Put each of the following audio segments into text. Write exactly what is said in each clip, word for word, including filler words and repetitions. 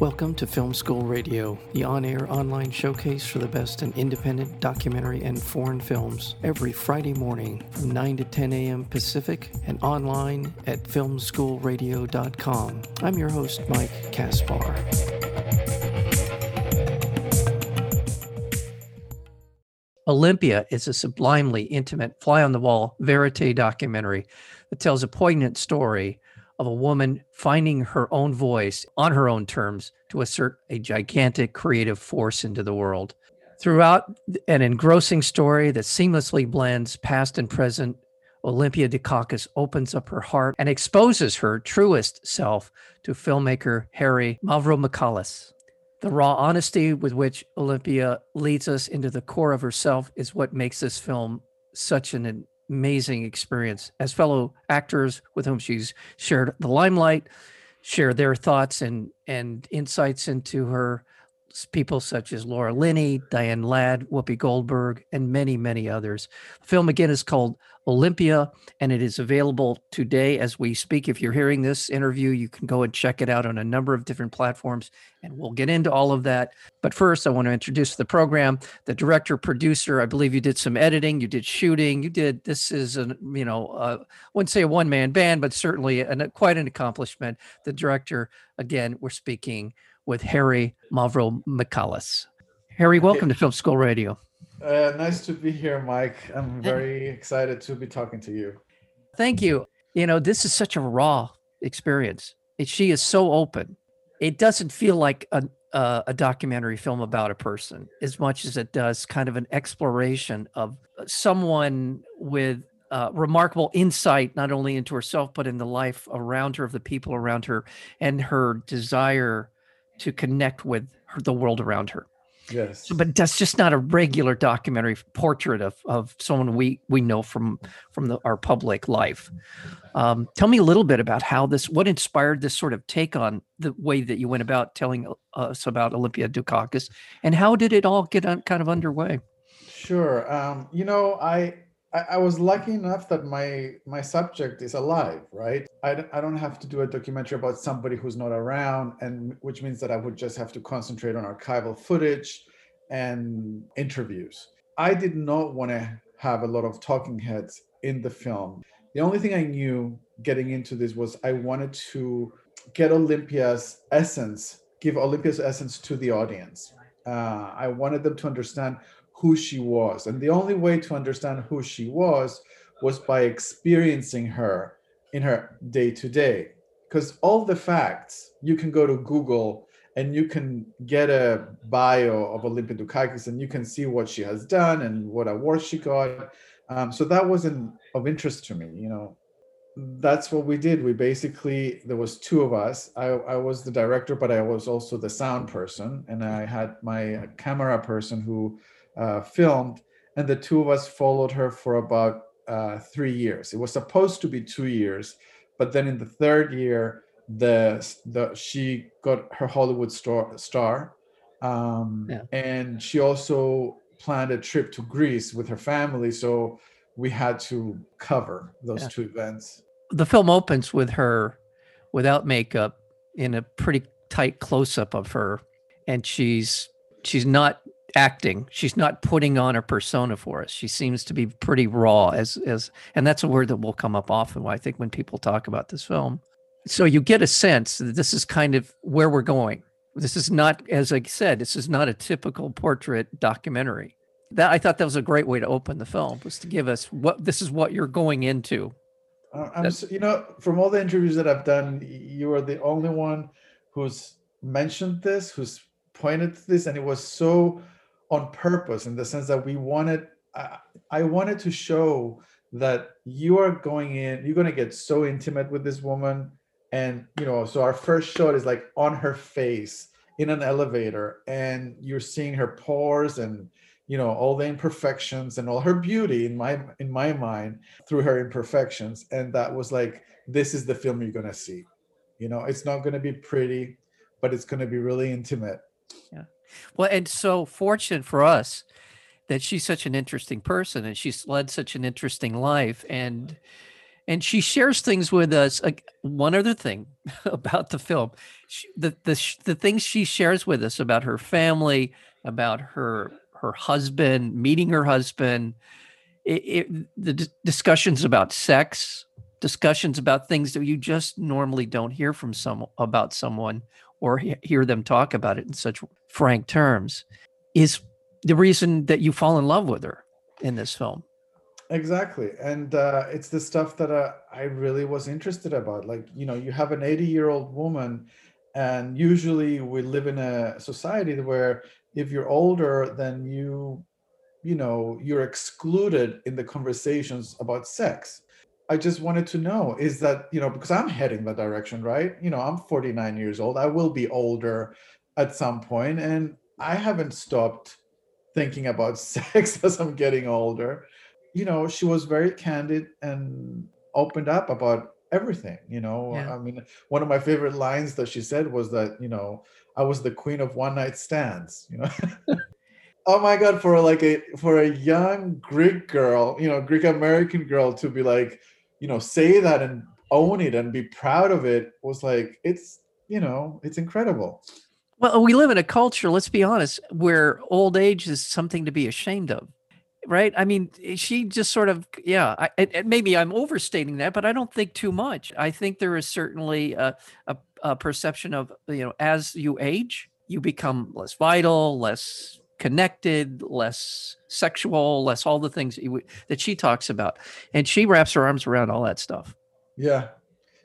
Welcome to Film School Radio, the on-air online showcase for the best in independent documentary and foreign films, every Friday morning from nine to ten a.m. Pacific and online at film school radio dot com. I'm your host, Mike Kaspar. Olympia is a sublimely intimate, fly-on-the-wall, verite documentary that tells a poignant story of a woman finding her own voice on her own terms to assert a gigantic creative force into the world. Throughout an engrossing story that seamlessly blends past and present, Olympia Dukakis opens up her heart and exposes her truest self to filmmaker Harry Mavromichalis. The raw honesty with which Olympia leads us into the core of herself is what makes this film such an amazing experience. As fellow actors with whom she's shared the limelight share their thoughts and and insights into her, people such as Laura Linney, Diane Ladd, Whoopi Goldberg, and many, many others. The film, again, is called Olympia, and it is available today as we speak. If you're hearing this interview, you can go and check it out on a number of different platforms, and we'll get into all of that. But first, I want to introduce the program, the director, producer. I believe you did some editing, you did shooting, you did, this is, a, you know, uh, I wouldn't say a one-man band, but certainly an, quite an accomplishment. The director, again, we're speaking with Harry Mavromichalis. Harry, welcome to Film School Radio. Uh, nice to be here, Mike. I'm very excited to be talking to you. Thank you. You know, this is such a raw experience. It, she is so open. It doesn't feel like a, uh, a documentary film about a person as much as it does kind of an exploration of someone with Uh, remarkable insight, not only into herself, but in the life around her, of the people around her, and her desire to connect with her, the world around her. Yes. So, but that's just not a regular documentary portrait of, of someone we, we know from, from the, our public life. Um, tell me a little bit about how this, what inspired this sort of take on the way that you went about telling us about Olympia Dukakis, and how did it all get on, kind of underway? Sure. Um, you know, I, I was lucky enough that my my subject is alive, right? I, d- I don't have to do a documentary about somebody who's not around, and which means that I would just have to concentrate on archival footage and interviews. I did not want to have a lot of talking heads in the film. The only thing I knew getting into this was I wanted to get Olympia's essence, give Olympia's essence to the audience. Uh, I wanted them to understand who she was. And the only way to understand who she was was by experiencing her in her day to day. Because all the facts, you can go to Google and you can get a bio of Olympia Dukakis and you can see what she has done and what awards she got. Um, so that wasn't of interest to me, you know. That's what we did. We basically, there was two of us. I, I was the director, but I was also the sound person. And I had my camera person who Uh, filmed, and the two of us followed her for about uh, three years. It was supposed to be two years, but then in the third year, the, the she got her Hollywood star, star um, yeah. and she also planned a trip to Greece with her family. So we had to cover those yeah. two events. The film opens with her without makeup in a pretty tight close-up of her, and she's she's not acting. She's not putting on a persona for us. She seems to be pretty raw, as as and that's a word that will come up often, I think, when people talk about this film. So you get a sense that this is kind of where we're going. This is not, as I said, this is not a typical portrait documentary. That I thought that was a great way to open the film, was to give us what this is, what you're going into. Uh, I'm so, you know, from all the interviews that I've done, you are the only one who's mentioned this, who's pointed to this, and it was so on purpose, in the sense that we wanted, I, I wanted to show that you are going in, you're going to get so intimate with this woman. And, you know, so our first shot is like on her face in an elevator, and you're seeing her pores and, you know, all the imperfections and all her beauty in my, in my mind through her imperfections. And that was like, this is the film you're going to see. You know, it's not going to be pretty, but it's going to be really intimate. Yeah. Well, and so fortunate for us that she's such an interesting person, and she's led such an interesting life, and And she shares things with us. Like, one other thing about the film, she, the, the the things she shares with us about her family, about her her husband, meeting her husband, it, it, the d- discussions about sex, discussions about things that you just normally don't hear from some about someone or he- hear them talk about it in such frank terms, is the reason that you fall in love with her in this film. Exactly. And uh, it's the stuff that uh, I really was interested about. Like, you know, you have an eighty year old woman, and usually we live in a society where if you're older, then you, you know, you're excluded in the conversations about sex. I just wanted to know, is that, you know, because I'm heading that direction, right? You know, I'm forty-nine years old. I will be older at some point, and I haven't stopped thinking about sex as I'm getting older. You know, she was very candid and opened up about everything, you know. Yeah. I mean, one of my favorite lines that she said was that, you know, I was the queen of one night stands, you know. Oh my God, for like a for a young Greek girl, you know, Greek American girl to be like, you know, say that and own it and be proud of it was like, it's, you know, it's incredible. Well, we live in a culture, let's be honest, where old age is something to be ashamed of. Right. I mean, she just sort of, yeah, I, and maybe I'm overstating that, but I don't think too much. I think there is certainly a, a, a perception of, you know, as you age, you become less vital, less connected, less sexual, less all the things that, you, that she talks about. And she wraps her arms around all that stuff. Yeah.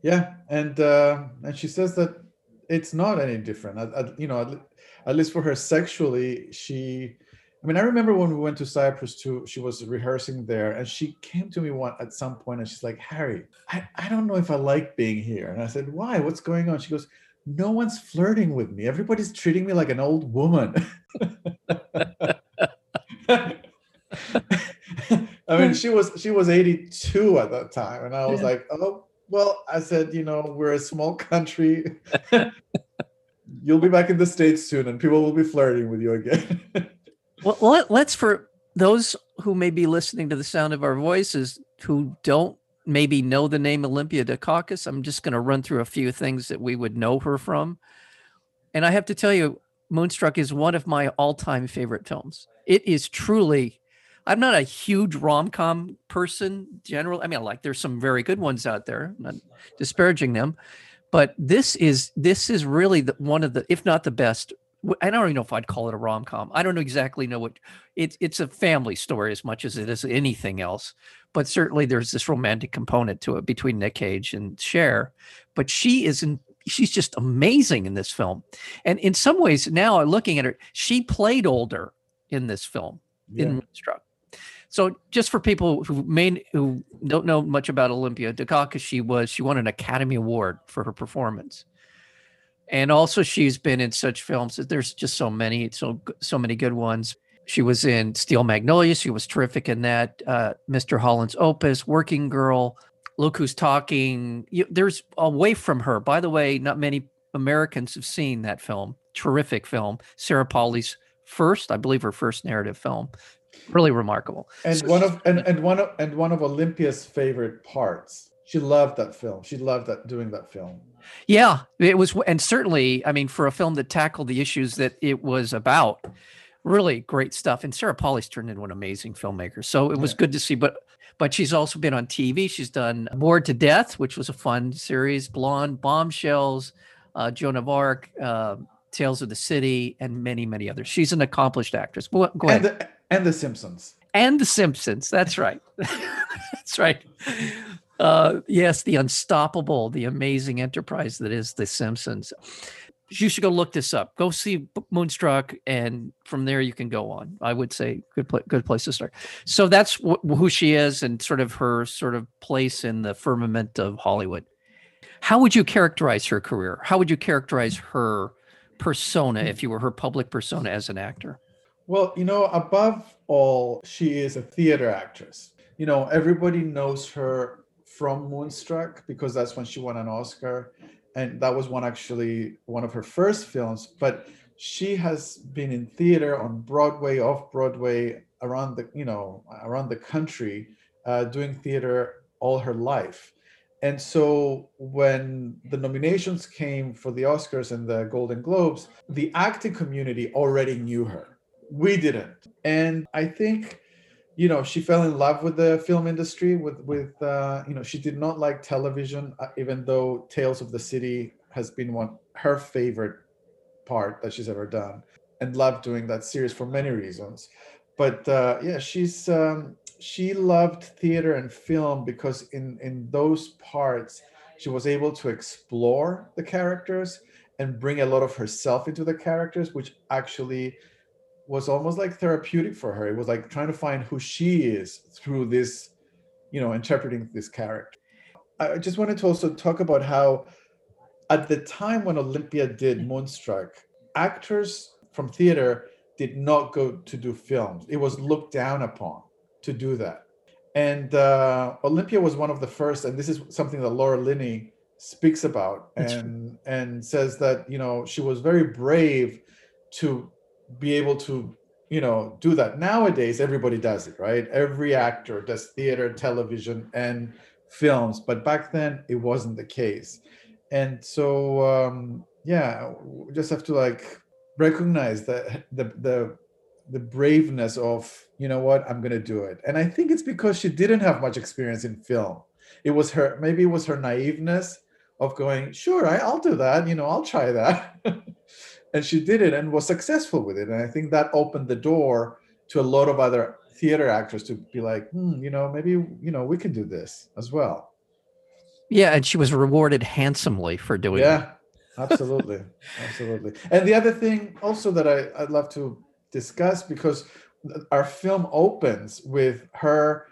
Yeah. And uh, and she says that it's not any different, I, I, you know, at least for her sexually, she... I mean, I remember when we went to Cyprus too, she was rehearsing there, and she came to me one at some point and she's like, Harry, I, I don't know if I like being here. And I said, why? What's going on? She goes, no one's flirting with me. Everybody's treating me like an old woman. I mean, she was she was eighty-two at that time. And I was yeah. like, oh, well, I said, you know, we're a small country. You'll be back in the States soon and people will be flirting with you again. Well, let's, for those who may be listening to the sound of our voices who don't maybe know the name Olympia Dukakis, I'm just going to run through a few things that we would know her from. And I have to tell you, Moonstruck is one of my all-time favorite films. It is truly, I'm not a huge rom-com person generally. I mean, I like, there's some very good ones out there, I'm not disparaging them, but this is, this is really the, one of the, if not the best, I don't even know if I'd call it a rom-com. I don't exactly know what it, it's a family story as much as it is anything else, but certainly there's this romantic component to it between Nick Cage and Cher, but she is in, she's just amazing in this film. And in some ways now looking at her, she played older in this film yeah. in Moonstruck. So just for people who may, who don't know much about Olympia Dukakis, she was, she won an Academy Award for her performance. And also she's been in such films that there's just so many, so, so many good ones. She was in Steel Magnolia. She was terrific in that. Uh, Mister Holland's Opus, Working Girl, Look Who's Talking. You, there's Away from Her. By the way, not many Americans have seen that film. Terrific film. Sarah Pauli's first, I believe her first narrative film. Really remarkable. And so one of, and, and one of, and one of Olympia's favorite parts. She loved that film. She loved that doing that film. Yeah, it was. And certainly, I mean, for a film that tackled the issues that it was about, really great stuff. And Sarah Pauli's turned into an amazing filmmaker. So it was yeah. good to see. But but she's also been on T V. She's done Bored to Death, which was a fun series, Blonde Bombshells, uh, Joan of Arc, uh, Tales of the City, and many, many others. She's an accomplished actress. Go ahead. And the, and the Simpsons. And The Simpsons. That's right. That's right. Uh, yes, the unstoppable, the amazing enterprise that is The Simpsons. You should go look this up. Go see Moonstruck, and from there you can go on. I would say good, pl- good place to start. So that's wh- who she is, and sort of her sort of place in the firmament of Hollywood. How would you characterize her career? How would you characterize her persona, if you were her public persona as an actor? Well, you know, above all, she is a theater actress. You know, everybody knows her from Moonstruck, because that's when she won an Oscar, and that was one actually one of her first films. But she has been in theater on Broadway, off Broadway, around the you know around the country, uh, doing theater all her life. And so when the nominations came for the Oscars and the Golden Globes, the acting community already knew her. We didn't. And I think, you know, she fell in love with the film industry, with, with uh, you know, she did not like television, uh, even though Tales of the City has been one, her favorite part that she's ever done, and loved doing that series for many reasons. But uh, yeah, she's... Um, she loved theater and film because in, in those parts, she was able to explore the characters and bring a lot of herself into the characters, which actually was almost like therapeutic for her. It was like trying to find who she is through this, you know, interpreting this character. I just wanted to also talk about how at the time when Olympia did Moonstruck, actors from theater did not go to do films. It was looked down upon to do that. And uh, Olympia was one of the first, and this is something that Laura Linney speaks about and, and says that, you know, she was very brave to be able to, you know, do that. Nowadays, everybody does it, right? Every actor does theater, television, and films. But back then, it wasn't the case. And so, um, yeah, we just have to like recognize that the, the, the braveness of, you know what, I'm going to do it. And I think it's because she didn't have much experience in film. It was her, maybe it was her naiveness of going, sure, I, I'll do that. You know, I'll try that. And she did it and was successful with it. And I think that opened the door to a lot of other theater actors to be like, hmm, you know, maybe, you know, we can do this as well. Yeah. And she was rewarded handsomely for doing yeah, it. Yeah, absolutely. Absolutely. And the other thing also that I, I'd love to discuss, because our film opens with her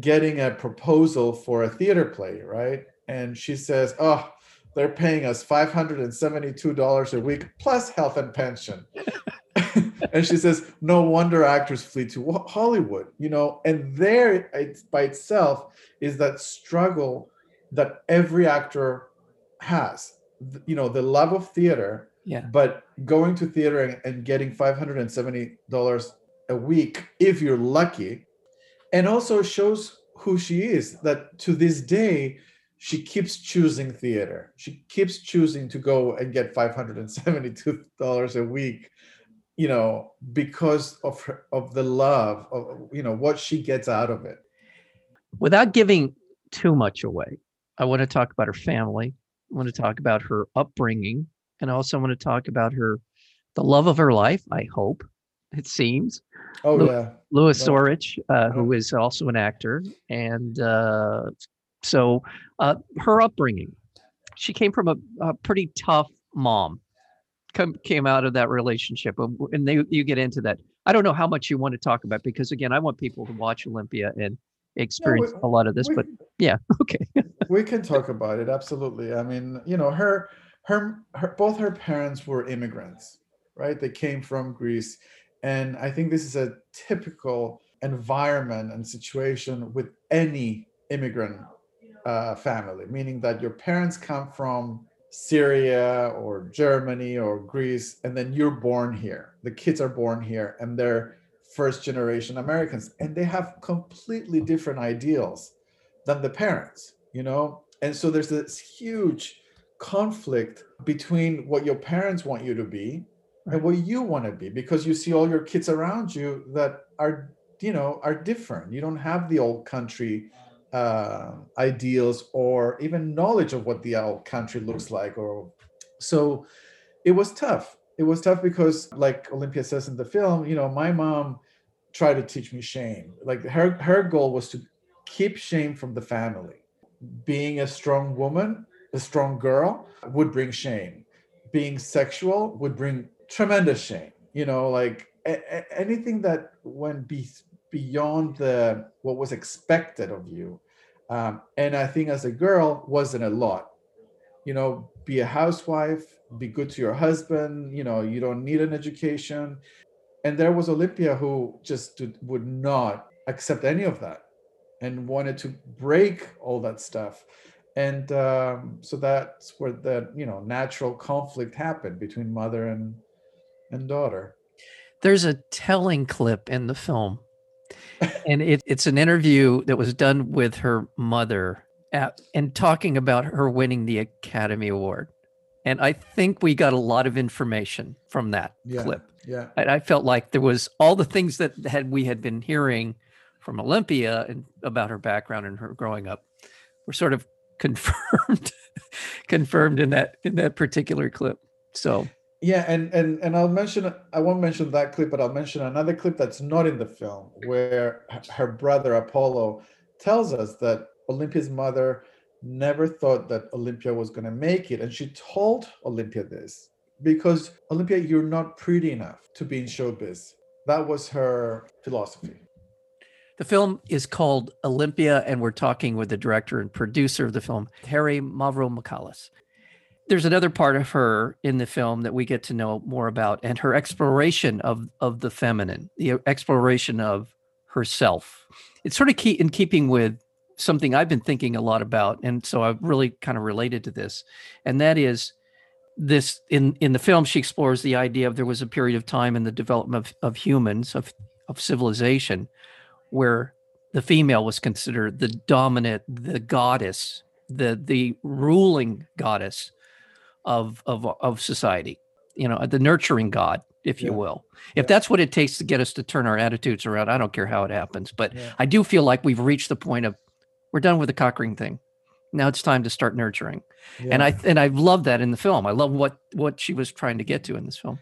getting a proposal for a theater play, right? And she says, oh, they're paying us five hundred seventy-two dollars a week plus health and pension. And she says, no wonder actors flee to Hollywood, you know, and there it's by itself is that struggle that every actor has, you know, the love of theater. Yeah. But going to theater and, and getting five hundred seventy dollars a week, if you're lucky, and also shows who she is, that to this day, she keeps choosing theater. She keeps choosing to go and get five hundred seventy-two dollars a week, you know, because of her, of the love of, you know, what she gets out of it. Without giving too much away, I want to talk about her family. I want to talk about her upbringing. And I also want to talk about her, the love of her life, I hope, it seems. Oh, Lu- yeah. Louis Sorich, uh, oh. who is also an actor. And uh, so uh, her upbringing, she came from a, a pretty tough mom, come, came out of that relationship. And they, you get into that. I don't know how much you want to talk about, because, again, I want people to watch Olympia and experience no, we, a lot of this. We, but, yeah, okay. We can talk about it, absolutely. I mean, you know, her... Her, her, both her parents were immigrants, right? They came from Greece. And I think this is a typical environment and situation with any immigrant uh, family, meaning that your parents come from Syria or Germany or Greece, and then you're born here. The kids are born here and they're first generation Americans, and they have completely different ideals than the parents, you know? And so there's this huge conflict between what your parents want you to be and what you want to be, because you see all your kids around you that are, you know, are different. You don't have the old country uh, ideals or even knowledge of what the old country looks like. Or so it was tough. It was tough because, like Olympia says in the film, you know, my mom tried to teach me shame. Like her, her goal was to keep shame from the family. Being a strong woman, a strong girl would bring shame. Being sexual would bring tremendous shame. You know, like a- a- anything that went be- beyond the what was expected of you. Um, and I think as a girl, wasn't a lot. You know, be a housewife, be good to your husband. You know, you don't need an education. And there was Olympia who just did, would not accept any of that and wanted to break all that stuff. And um, so that's where the, you know, natural conflict happened between mother and and daughter. There's a telling clip in the film And it, it's an interview that was done with her mother at, and talking about her winning the Academy Award. And I think we got a lot of information from that yeah, clip. Yeah. And I felt like there was all the things that had we had been hearing from Olympia and about her background and her growing up were sort of confirmed confirmed in that in that particular clip. So yeah, and and and I'll mention I won't mention that clip, but I'll mention another clip that's not in the film where her brother Apollo tells us that Olympia's mother never thought that Olympia was going to make it. And she told Olympia this because, Olympia, you're not pretty enough to be in showbiz. That was her philosophy. The film is called Olympia, and we're talking with the director and producer of the film, Harry Mavromichalis. There's another part of her in the film that we get to know more about, and her exploration of, of the feminine, the exploration of herself. It's sort of key in keeping with something I've been thinking a lot about. And so I've really kind of related to this. And that is this, in, in the film, she explores the idea of there was a period of time in the development of, of humans, of, of civilization, where the female was considered the dominant, the goddess, the, the ruling goddess of, of, of society, you know, the nurturing god, if yeah. you will. If yeah. that's what it takes to get us to turn our attitudes around, I don't care how it happens, but yeah. I do feel like we've reached the point of, we're done with the cock ring thing. Now it's time to start nurturing. Yeah. And I and I love that in the film. I love what, what she was trying to get to in this film.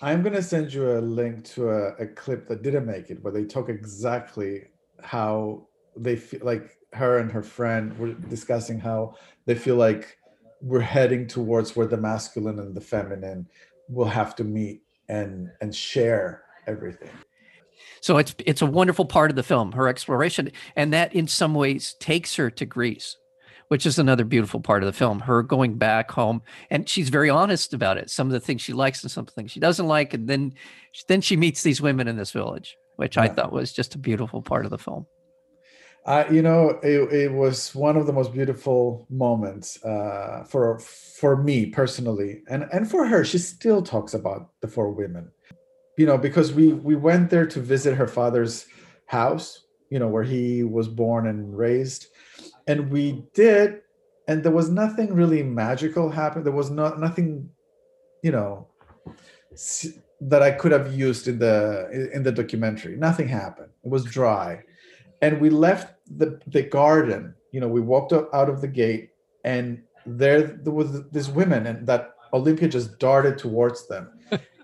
I'm going to send you a link to a, a clip that didn't make it, where they talk exactly how they feel like her and her friend were discussing how they feel like we're heading towards where the masculine and the feminine will have to meet and, and share everything. So it's it's a wonderful part of the film, her exploration, and that in some ways takes her to Greece, which is another beautiful part of the film, her going back home. And she's very honest about it, some of the things she likes and some things she doesn't like. And then, then she meets these women in this village, which yeah. I thought was just a beautiful part of the film. Uh, you know, it, it was one of the most beautiful moments uh, for for me personally. And, and for her, she still talks about the four women. You know, because we we went there to visit her father's house, you know, where he was born and raised. And we did, and there was nothing really magical happened. There was not nothing, you know, that I could have used in the in the documentary. Nothing happened. It was dry. And we left the, the garden, you know, we walked out of the gate, and there, there was this women, and that Olympia just darted towards them.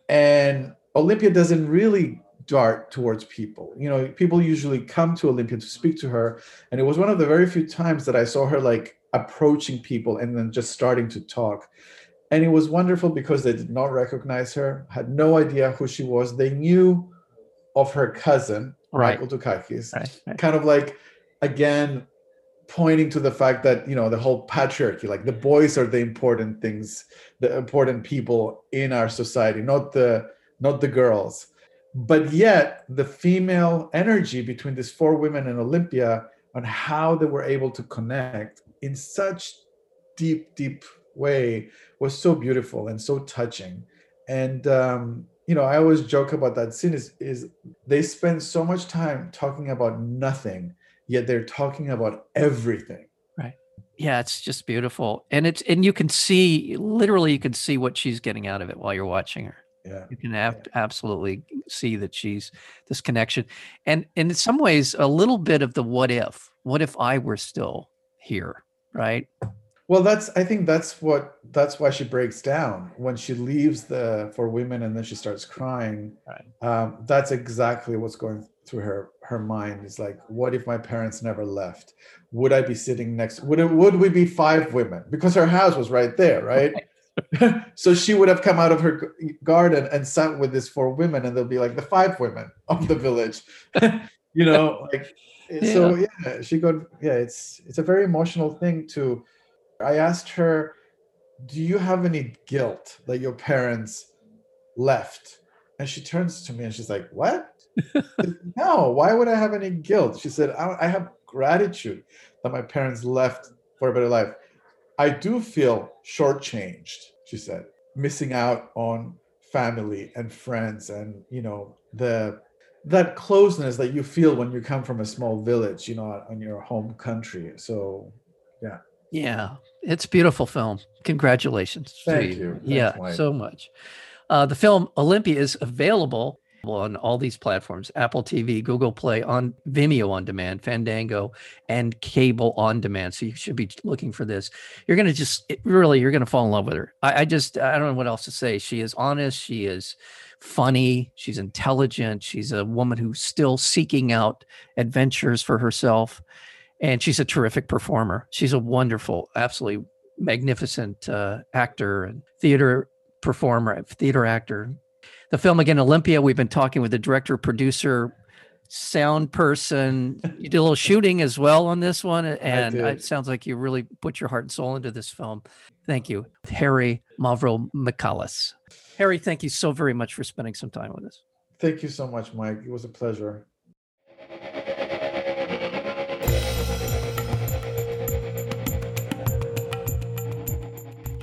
And Olympia doesn't really dart towards people. You know, people usually come to Olympia to speak to her. And it was one of the very few times that I saw her like approaching people and then just starting to talk. And it was wonderful because they did not recognize her, had no idea who she was. They knew of her cousin, right. Michael Dukakis, right, right. Kind of like, again, pointing to the fact that, you know, the whole patriarchy, like the boys are the important things, the important people in our society, not the not the girls. But yet the female energy between these four women and Olympia on how they were able to connect in such deep, deep way was so beautiful and so touching. And, um, you know, I always joke about that scene is, is they spend so much time talking about nothing, yet they're talking about everything. Right. Yeah, it's just beautiful. And it's, and you can see, literally you can see what she's getting out of it while you're watching her. Yeah, you can ab- yeah. absolutely see that she's this connection. And, and in some ways, a little bit of the what if, what if I were still here, right? Well, that's, I think that's what, that's why she breaks down when she leaves the four women and then she starts crying. Right. Um, that's exactly what's going through her, her mind is like, what if my parents never left? Would I be sitting next, would it, would we be five women? Because her house was right there, right? Right. So she would have come out of her garden and sat with these four women, and they'll be like the five women of the village, you know. Like, yeah. So yeah, she got yeah. It's it's a very emotional thing to. I asked her, "Do you have any guilt that your parents left?" And she turns to me and she's like, "What? Said, no. Why would I have any guilt?" She said, I, "I have gratitude that my parents left for a better life. I do feel shortchanged," she said, missing out on family and friends and, you know, the that closeness that you feel when you come from a small village, you know, on your home country. So, yeah. Yeah, it's a beautiful film. Congratulations. Thank you. Thanks, yeah, Mike. So much. Uh, the film Olympia is available on all these platforms: Apple T V, Google Play, on Vimeo on demand, Fandango, and cable on demand. So you should be looking for this. You're going to just it, really, you're going to fall in love with her. I, I just, I don't know what else to say. She is honest. She is funny. She's intelligent. She's a woman who's still seeking out adventures for herself. And she's a terrific performer. She's a wonderful, absolutely magnificent uh, actor and theater performer, theater actor. The film, again, Olympia, we've been talking with the director, producer, sound person. You did a little shooting as well on this one. And it sounds like you really put your heart and soul into this film. Thank you, Harry Mavromichalis. Harry, thank you so very much for spending some time with us. Thank you so much, Mike. It was a pleasure.